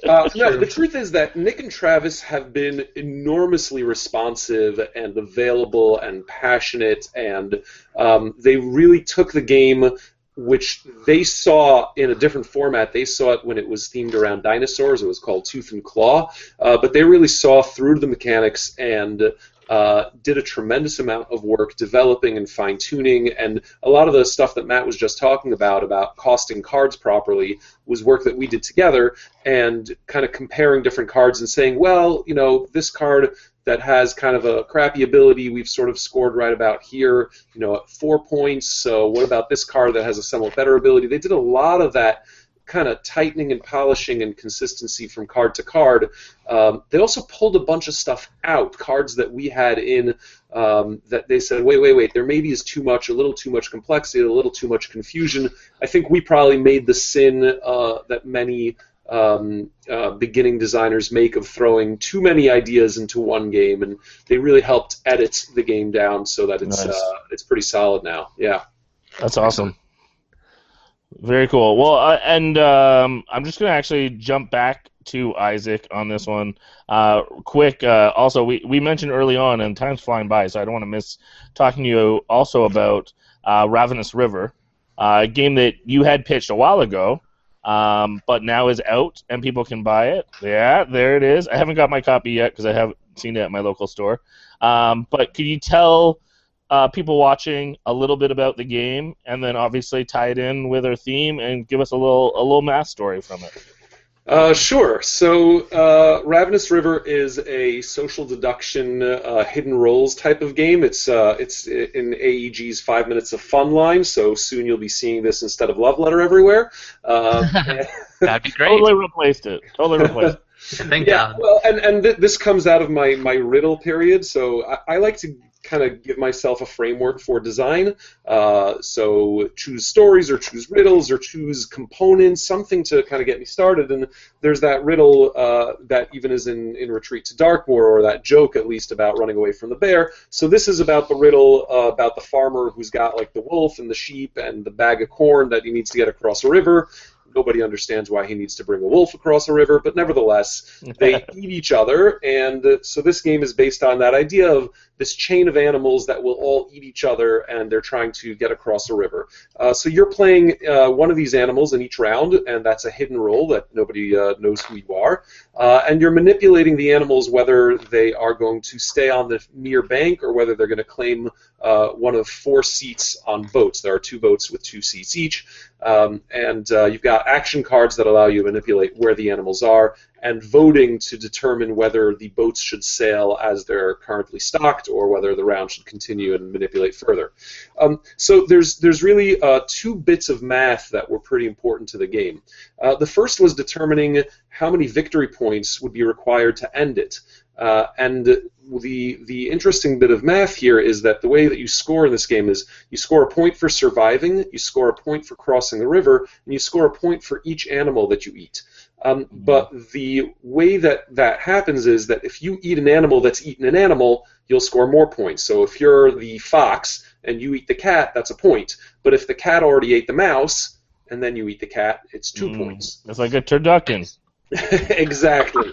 Uh, no, the truth is that Nick and Travis have been enormously responsive and available and passionate, and um, they really took the game, which they saw in a different format. They saw it when it was themed around dinosaurs. It was called Tooth and Claw. Uh, but they really saw through the mechanics and uh, did a tremendous amount of work developing and fine-tuning. And a lot of the stuff that Matt was just talking about, about costing cards properly, was work that we did together, and kind of comparing different cards and saying, well, you know, this card that has kind of a crappy ability, we've sort of scored right about here, you know, at four points, so what about this card that has a somewhat better ability? They did a lot of that kind of tightening and polishing and consistency from card to card. Um, they also pulled a bunch of stuff out, cards that we had in um, that they said, wait, wait, wait, there maybe is too much, a little too much complexity, a little too much confusion. I think we probably made the sin uh, that many... Um, uh, beginning designers make of throwing too many ideas into one game, and they really helped edit the game down so that it's nice. uh, it's pretty solid now. Yeah. That's awesome. Very cool. Well, uh, and um, I'm just going to actually jump back to Isaac on this one. Uh, quick, uh, also, we, we mentioned early on, and time's flying by, so I don't want to miss talking to you also about uh, Ravenous River, uh, a game that you had pitched a while ago, um, but now is out, and people can buy it. Yeah, there it is. I haven't got my copy yet because I haven't seen it at my local store. Um, but could you tell... Uh, people watching a little bit about the game, and then obviously tie it in with our theme, and give us a little a little math story from it. Uh, sure. So, uh, Ravenous River is a social deduction, uh, hidden roles type of game. It's uh, it's in A E G's Five Minutes of Fun line. So soon you'll be seeing this instead of Love Letter everywhere. Uh, That'd be great. Totally replaced it. Totally replaced it. Thank yeah, God. Well, and and th- this comes out of my my riddle period. So I, I like to kind of give myself a framework for design. Uh, so choose stories or choose riddles or choose components, something to kind of get me started. And there's that riddle uh, that even is in, in Retreat to Darkmoor, or that joke at least about running away from the bear. So this is about the riddle uh, about the farmer who's got like the wolf and the sheep and the bag of corn that he needs to get across a river. Nobody understands why he needs to bring a wolf across a river, but nevertheless, they eat each other, and uh, so this game is based on that idea of this chain of animals that will all eat each other, and they're trying to get across a river. Uh, so you're playing uh, one of these animals in each round, and that's a hidden role that nobody uh, knows who you are, uh, and you're manipulating the animals whether they are going to stay on the near bank or whether they're going to claim uh, one of four seats on boats. There are two boats with two seats each, um, and uh, you've got action cards that allow you to manipulate where the animals are, and voting to determine whether the boats should sail as they're currently stocked or whether the round should continue and manipulate further. Um, so there's there's really uh, two bits of math that were pretty important to the game. Uh, the first was determining how many victory points would be required to end it. Uh, and the the interesting bit of math here is that the way that you score in this game is you score a point for surviving, you score a point for crossing the river, and you score a point for each animal that you eat. Um, but the way that that happens is that if you eat an animal that's eaten an animal, you'll score more points. So if you're the fox and you eat the cat, that's a point. But if the cat already ate the mouse and then you eat the cat, it's two mm, points. That's like a turducken. Exactly.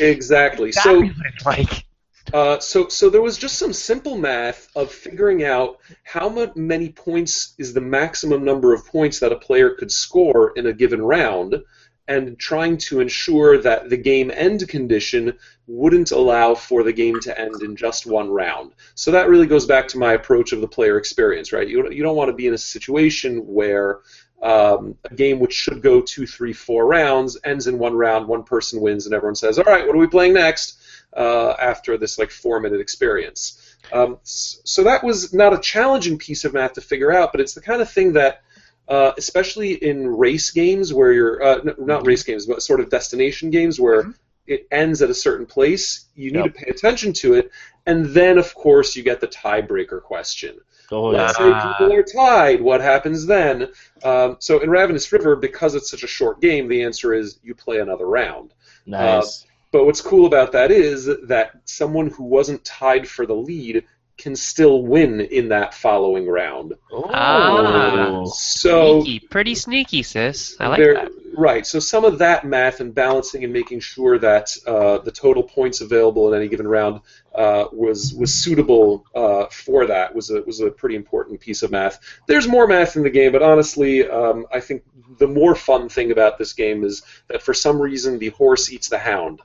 Exactly. That so, like. uh, so, so there was just some simple math of figuring out how much, many points is the maximum number of points that a player could score in a given round, and trying to ensure that the game end condition wouldn't allow for the game to end in just one round. So that really goes back to my approach of the player experience, right? You, you don't want to be in a situation where um, a game which should go two, three, four rounds ends in one round, one person wins, and everyone says, all right, what are we playing next uh, after this like four-minute experience? Um, so that was not a challenging piece of math to figure out, but it's the kind of thing that Uh, especially in race games where you're, uh, not race games, but sort of destination games where mm-hmm. it ends at a certain place, you need yep. to pay attention to it, and then, of course, you get the tiebreaker question. Oh, yeah. Let's say people are tied, what happens then? Um, so in Ravenous River, because it's such a short game, the answer is you play another round. Nice. Uh, but what's cool about that is that someone who wasn't tied for the lead can still win in that following round. Oh, ah, so sneaky, pretty sneaky, sis. I like that. Right. So some of that math and balancing and making sure that uh, the total points available in any given round uh, was was suitable uh, for that was a was a pretty important piece of math. There's more math in the game, but honestly, um, I think the more fun thing about this game is that for some reason the horse eats the hound.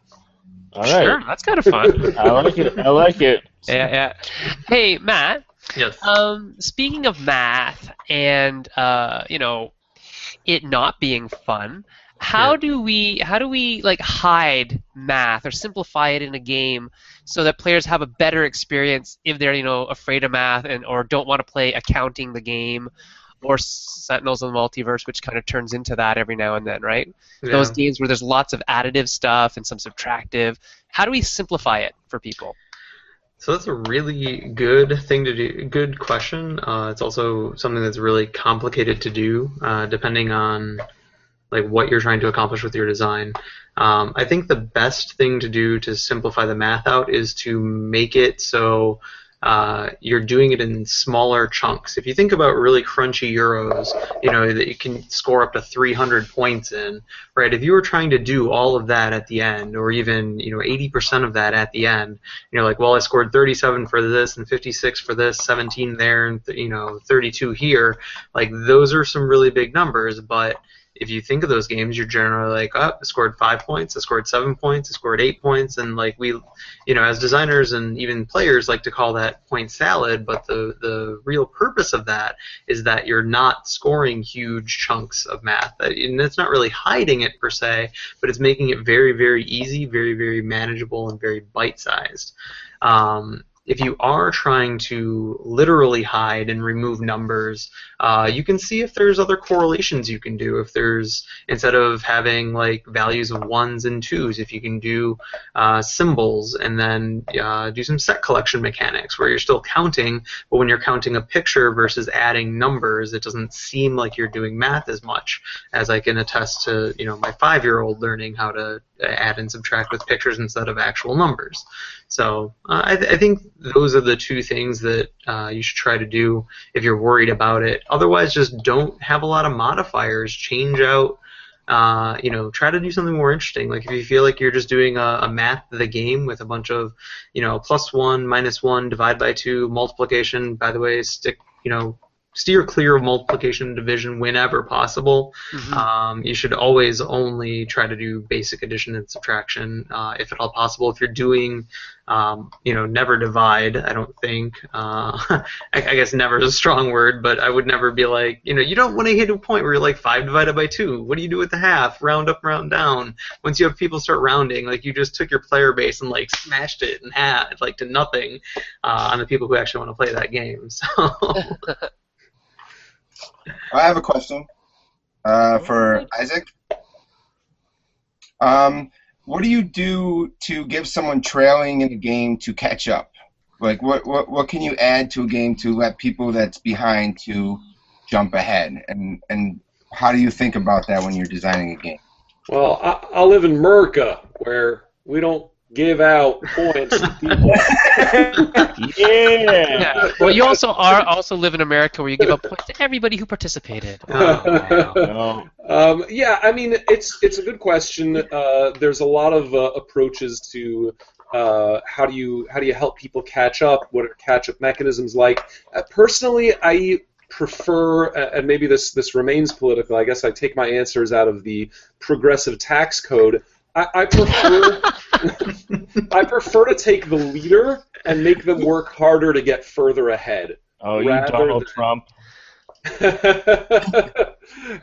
All right. Sure, that's kind of fun. I like it. I like it. Yeah, yeah. Hey, Matt. Yes. Um, speaking of math and uh, you know, it not being fun, how yeah. do we how do we like hide math or simplify it in a game so that players have a better experience if they're you know afraid of math and or don't want to play accounting the game or Sentinels of the Multiverse, which kind of turns into that every now and then, right? Yeah. Those games where there's lots of additive stuff and some subtractive. How do we simplify it for people? So that's a really good thing to do, good question. Uh, it's also something that's really complicated to do, uh, depending on like what you're trying to accomplish with your design. Um, I think the best thing to do to simplify the math out is to make it so Uh, you're doing it in smaller chunks. If you think about really crunchy Euros, you know, that you can score up to three hundred points in, right? If you were trying to do all of that at the end, or even, you know, eighty percent of that at the end, you're like, well, I scored thirty-seven for this and fifty-six for this, seventeen there, and, you know, thirty-two here. Like, those are some really big numbers, but if you think of those games, you're generally like, oh, I scored five points, I scored seven points, I scored eight points, and like we, you know, as designers and even players like to call that point salad, but the, the real purpose of that is that you're not scoring huge chunks of math. And it's not really hiding it per se, but it's making it very, very easy, very, very manageable, and very bite-sized. Um, If you are trying to literally hide and remove numbers, uh, you can see if there's other correlations you can do. If there's, instead of having like values of ones and twos, if you can do uh, symbols, and then uh, do some set collection mechanics where you're still counting, but when you're counting a picture versus adding numbers, it doesn't seem like you're doing math as much, as I can attest to, you know, my five-year-old learning how to add and subtract with pictures instead of actual numbers. So uh, I, th I think those are the two things that uh, you should try to do if you're worried about it. Otherwise, just don't have a lot of modifiers. Change out, uh, you know, try to do something more interesting. Like if you feel like you're just doing a, a math of the game with a bunch of, you know, plus one, minus one, divide by two, multiplication. By the way, stick, you know, steer clear of multiplication and division whenever possible. Mm-hmm. Um, you should always only try to do basic addition and subtraction, uh, if at all possible. If you're doing, um, you know, never divide, I don't think. Uh, I, I guess never is a strong word, but I would never be like, you know, you don't want to hit a point where you're like five divided by two. What do you do with the half? Round up, round down. Once you have people start rounding, like you just took your player base and like smashed it in half, like to nothing, uh, on the people who actually want to play that game. So. I have a question uh, for Isaac. Um, what do you do to give someone trailing in a game to catch up? Like, what, what what can you add to a game to let people that's behind to jump ahead? And and how do you think about that when you're designing a game? Well, I, I live in America, where we don't give out points to people. Yeah. Well, you also are also live in America, where you give up points to everybody who participated. Oh, wow. um, yeah, I mean, it's it's a good question. Uh, there's a lot of uh, approaches to uh, how do you how do you help people catch up? What are catch up mechanisms like? Uh, personally, I prefer, and maybe this this remains political. I guess I take my answers out of the progressive tax code. I, I prefer. I prefer to take the leader and make them work harder to get further ahead. Oh, you Donald than... Trump.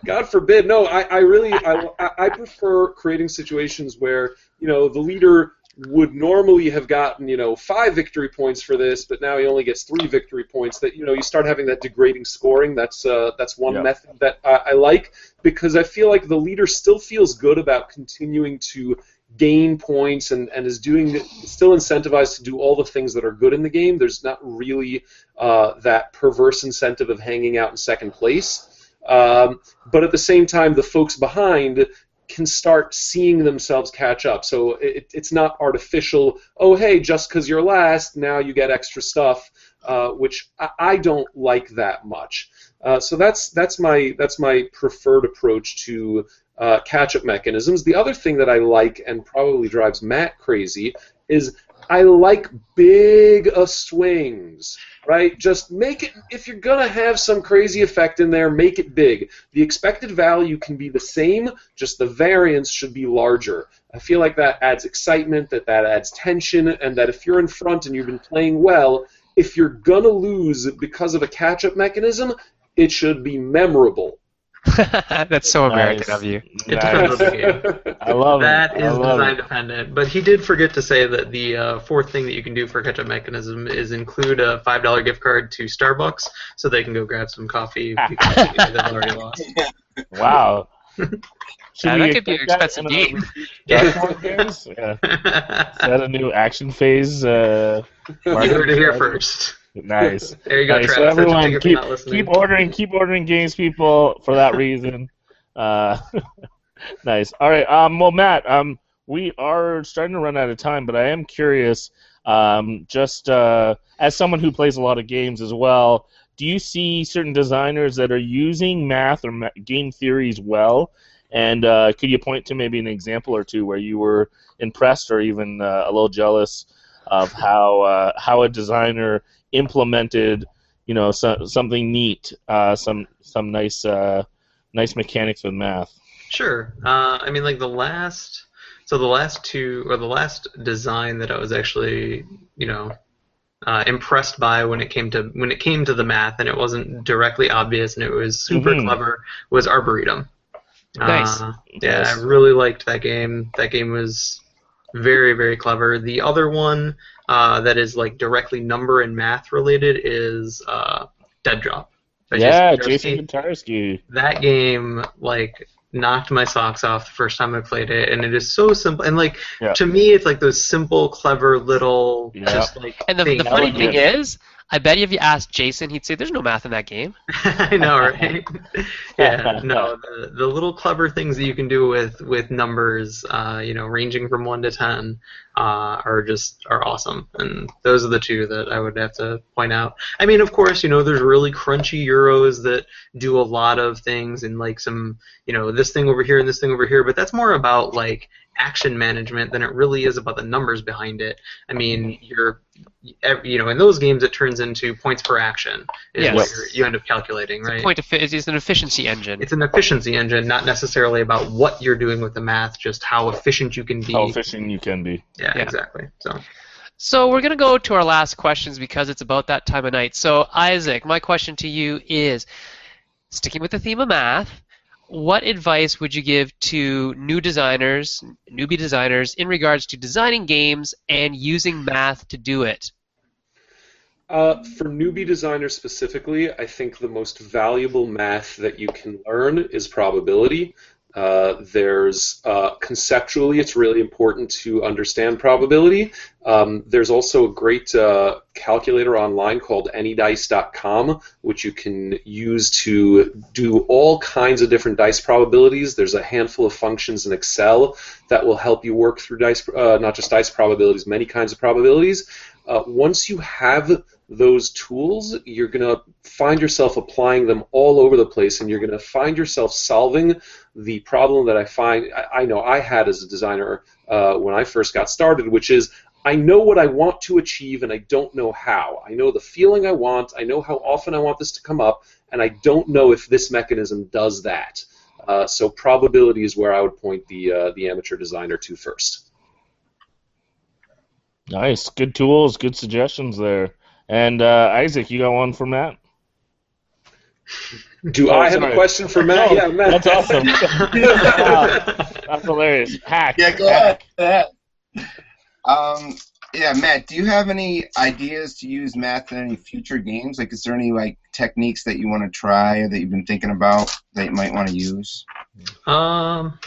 God forbid. No, I, I really, I, I prefer creating situations where, you know, the leader would normally have gotten, you know, five victory points for this, but now he only gets three victory points. That, you know, you start having that degrading scoring. That's uh, that's one yep. method that I, I like, because I feel like the leader still feels good about continuing to gain points and, and is doing still incentivized to do all the things that are good in the game. There's not really uh, that perverse incentive of hanging out in second place. Um, but at the same time, the folks behind can start seeing themselves catch up. So it, it's not artificial, oh, hey, just because you're last, now you get extra stuff, uh, which I, I don't like that much. Uh, so that's that's my that's my preferred approach to Uh, catch-up mechanisms. The other thing that I like, and probably drives Matt crazy, is I like big uh, swings, right? Just make it, if you're going to have some crazy effect in there, make it big. The expected value can be the same, just the variance should be larger. I feel like that adds excitement, that that adds tension, and that if you're in front and you've been playing well, if you're going to lose because of a catch-up mechanism, it should be memorable. That's so American nice. Of you. It nice. Depends on the game. I love that it. That is design it. Dependent. But he did forget to say that the uh, fourth thing that you can do for a catch-up mechanism is include a five dollar gift card to Starbucks so they can go grab some coffee because they've already lost. Wow. Yeah, that could be an expensive game. Yeah. Is that a new action phase? Uh, you heard it here first. Nice. There you go, right, Travis. So everyone, keep, keep ordering, keep ordering games, people, for that reason. Uh, nice. All right. Um, well, Matt, um, we are starting to run out of time, but I am curious. Um, just uh, as someone who plays a lot of games as well, do you see certain designers that are using math or ma game theories well? And uh, could you point to maybe an example or two where you were impressed or even uh, a little jealous of how uh, how a designer implemented, you know, so, something neat, uh, some some nice uh, nice mechanics with math? Sure. Uh, I mean, like the last, so the last two or the last design that I was actually, you know, uh, impressed by when it came to when it came to the math, and it wasn't directly obvious, and it was super mm-hmm. clever, was Arboretum. Nice. Uh, yeah, nice. I really liked that game. That game was very, very clever. The other one uh, that is like directly number and math related is uh, Dead Drop. Yeah, Jason Kutarski. That game like knocked my socks off the first time I played it, and it is so simple. And like yeah. to me, it's like those simple, clever little yeah. just like. And the, the funny like thing it. is, I bet if you asked Jason, he'd say, "There's no math in that game." I know, right? Yeah, no. The, the little clever things that you can do with with numbers, uh, you know, ranging from one to ten, uh, are just are awesome. And those are the two that I would have to point out. I mean, of course, you know, there's really crunchy Euros that do a lot of things, and like some, you know, this thing over here and this thing over here. But that's more about like action management than it really is about the numbers behind it. I mean, you're, you know, in those games it turns into points per action is yes. what you're, you end up calculating, it's right? A point of, it's an efficiency engine. It's an efficiency engine, not necessarily about what you're doing with the math, just how efficient you can be. How efficient you can be. Yeah, yeah. exactly. So. So we're going to go to our last questions because it's about that time of night. So Isaac, my question to you is, sticking with the theme of math, what advice would you give to new designers, newbie designers, in regards to designing games and using math to do it? Uh, for newbie designers specifically, I think the most valuable math that you can learn is probability. Uh, there's uh, conceptually, it's really important to understand probability. Um, there's also a great uh, calculator online called any dice dot com, which you can use to do all kinds of different dice probabilities. There's a handful of functions in Excel that will help you work through dice, uh, not just dice probabilities, many kinds of probabilities. Uh, once you have those tools, you're going to find yourself applying them all over the place, and you're going to find yourself solving the problem that I find I, I know I had as a designer uh, when I first got started, which is I know what I want to achieve and I don't know how. I know the feeling I want, I know how often I want this to come up, and I don't know if this mechanism does that. Uh, so probability is where I would point the, uh, the amateur designer to first. Nice. Good tools, good suggestions there. And uh, Isaac, you got one for Matt? Do oh, I have sorry. a question for Matt? No, yeah, Matt. That's awesome. Wow. That's hilarious. Hack. Yeah, go Hack. ahead. Um, yeah, Matt, do you have any ideas to use math in any future games? Like, is there any like techniques that you want to try or that you've been thinking about that you might want to use? Um,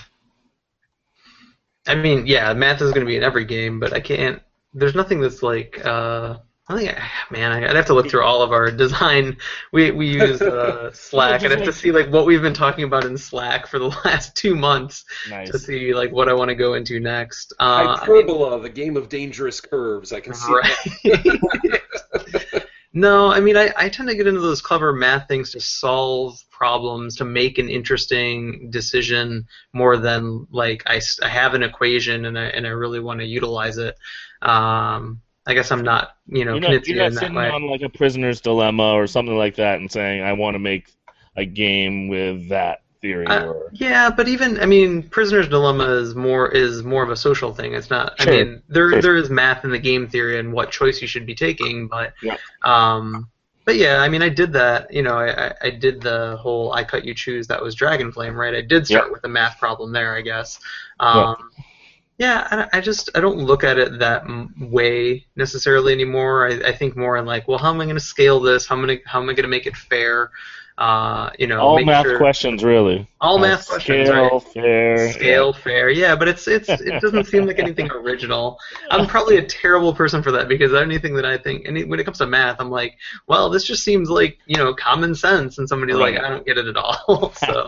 I mean, yeah, math is going to be in every game, but I can't. There's nothing that's like. Uh, I think, man, I'd have to look through all of our design. We we use uh, Slack. I'd have to see like what we've been talking about in Slack for the last two months nice. to see like what I want to go into next. Uh, Hyperbola, I mean, the game of dangerous curves. I can see. Right. No, I mean, I, I tend to get into those clever math things to solve problems, to make an interesting decision more than like I, I have an equation and I and I really want to utilize it. Um, I guess I'm not, you know, you're not, you're not sitting way. on like a prisoner's dilemma or something like that, and saying I want to make a game with that theory. Uh, or... Yeah, but even I mean, prisoner's dilemma is more is more of a social thing. It's not. Sure. I mean, there sure. there is math in the game theory and what choice you should be taking, but yeah. um, but yeah, I mean, I did that. You know, I I did the whole I cut you choose. That was Dragon Flame, right? I did start yeah. with a math problem there, I guess. Um, yeah. Yeah, I, I just I don't look at it that way necessarily anymore. I, I think more in like, well, how am I going to scale this? How am I how am I going to make it fair? Uh, you know, all math sure, questions really. All uh, math questions, scale, right? fair, scale yeah. fair, yeah. But it's it's it doesn't seem like anything original. I'm probably a terrible person for that because anything that I think, and when it comes to math, I'm like, well, this just seems like you know common sense, and somebody's right. like, I don't get it at all. So.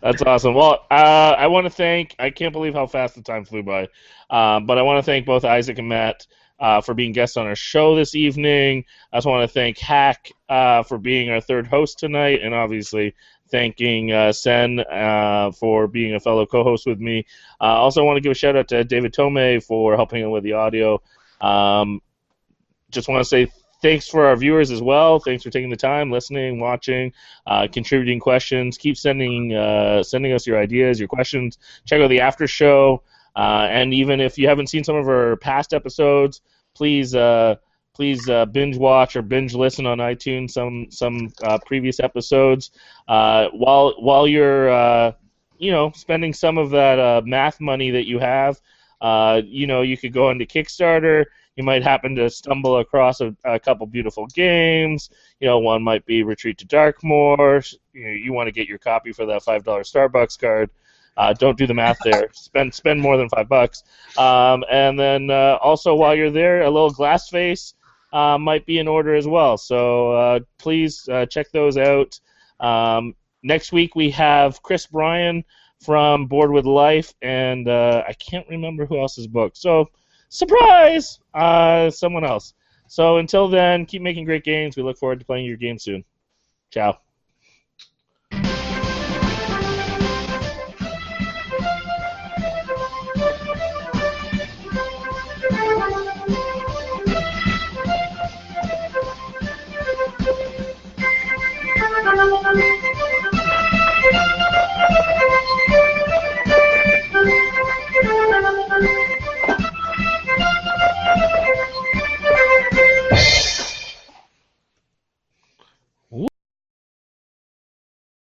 That's awesome. Well, uh, I want to thank, I can't believe how fast the time flew by, uh, but I want to thank both Isaac and Matt uh, for being guests on our show this evening. I just want to thank Hack uh, for being our third host tonight, and obviously thanking uh, Sen uh, for being a fellow co-host with me. I uh, also want to give a shout-out to David Tomei for helping him with the audio. Um, just want to say thanks for our viewers as well. Thanks for taking the time, listening, watching, uh, contributing questions. Keep sending uh, sending us your ideas, your questions. Check out the after show. Uh, and even if you haven't seen some of our past episodes, please uh, please uh, binge watch or binge listen on iTunes some some uh, previous episodes. Uh, while while you're uh, you know spending some of that uh, math money that you have, uh, you know you could go into Kickstarter. You might happen to stumble across a, a couple beautiful games. You know, one might be Retreat to Darkmoor. You know, you want to get your copy for that five dollar Starbucks card. Uh, don't do the math there. spend spend more than five bucks. Um, and then uh, also while you're there, a little Glass Face uh, might be in order as well. So uh, please uh, check those out. Um, next week we have Chris Bryan from Bored with Life, and uh, I can't remember who else is booked. So. Surprise! Uh, someone else. So until then, keep making great games. We look forward to playing your game soon. Ciao.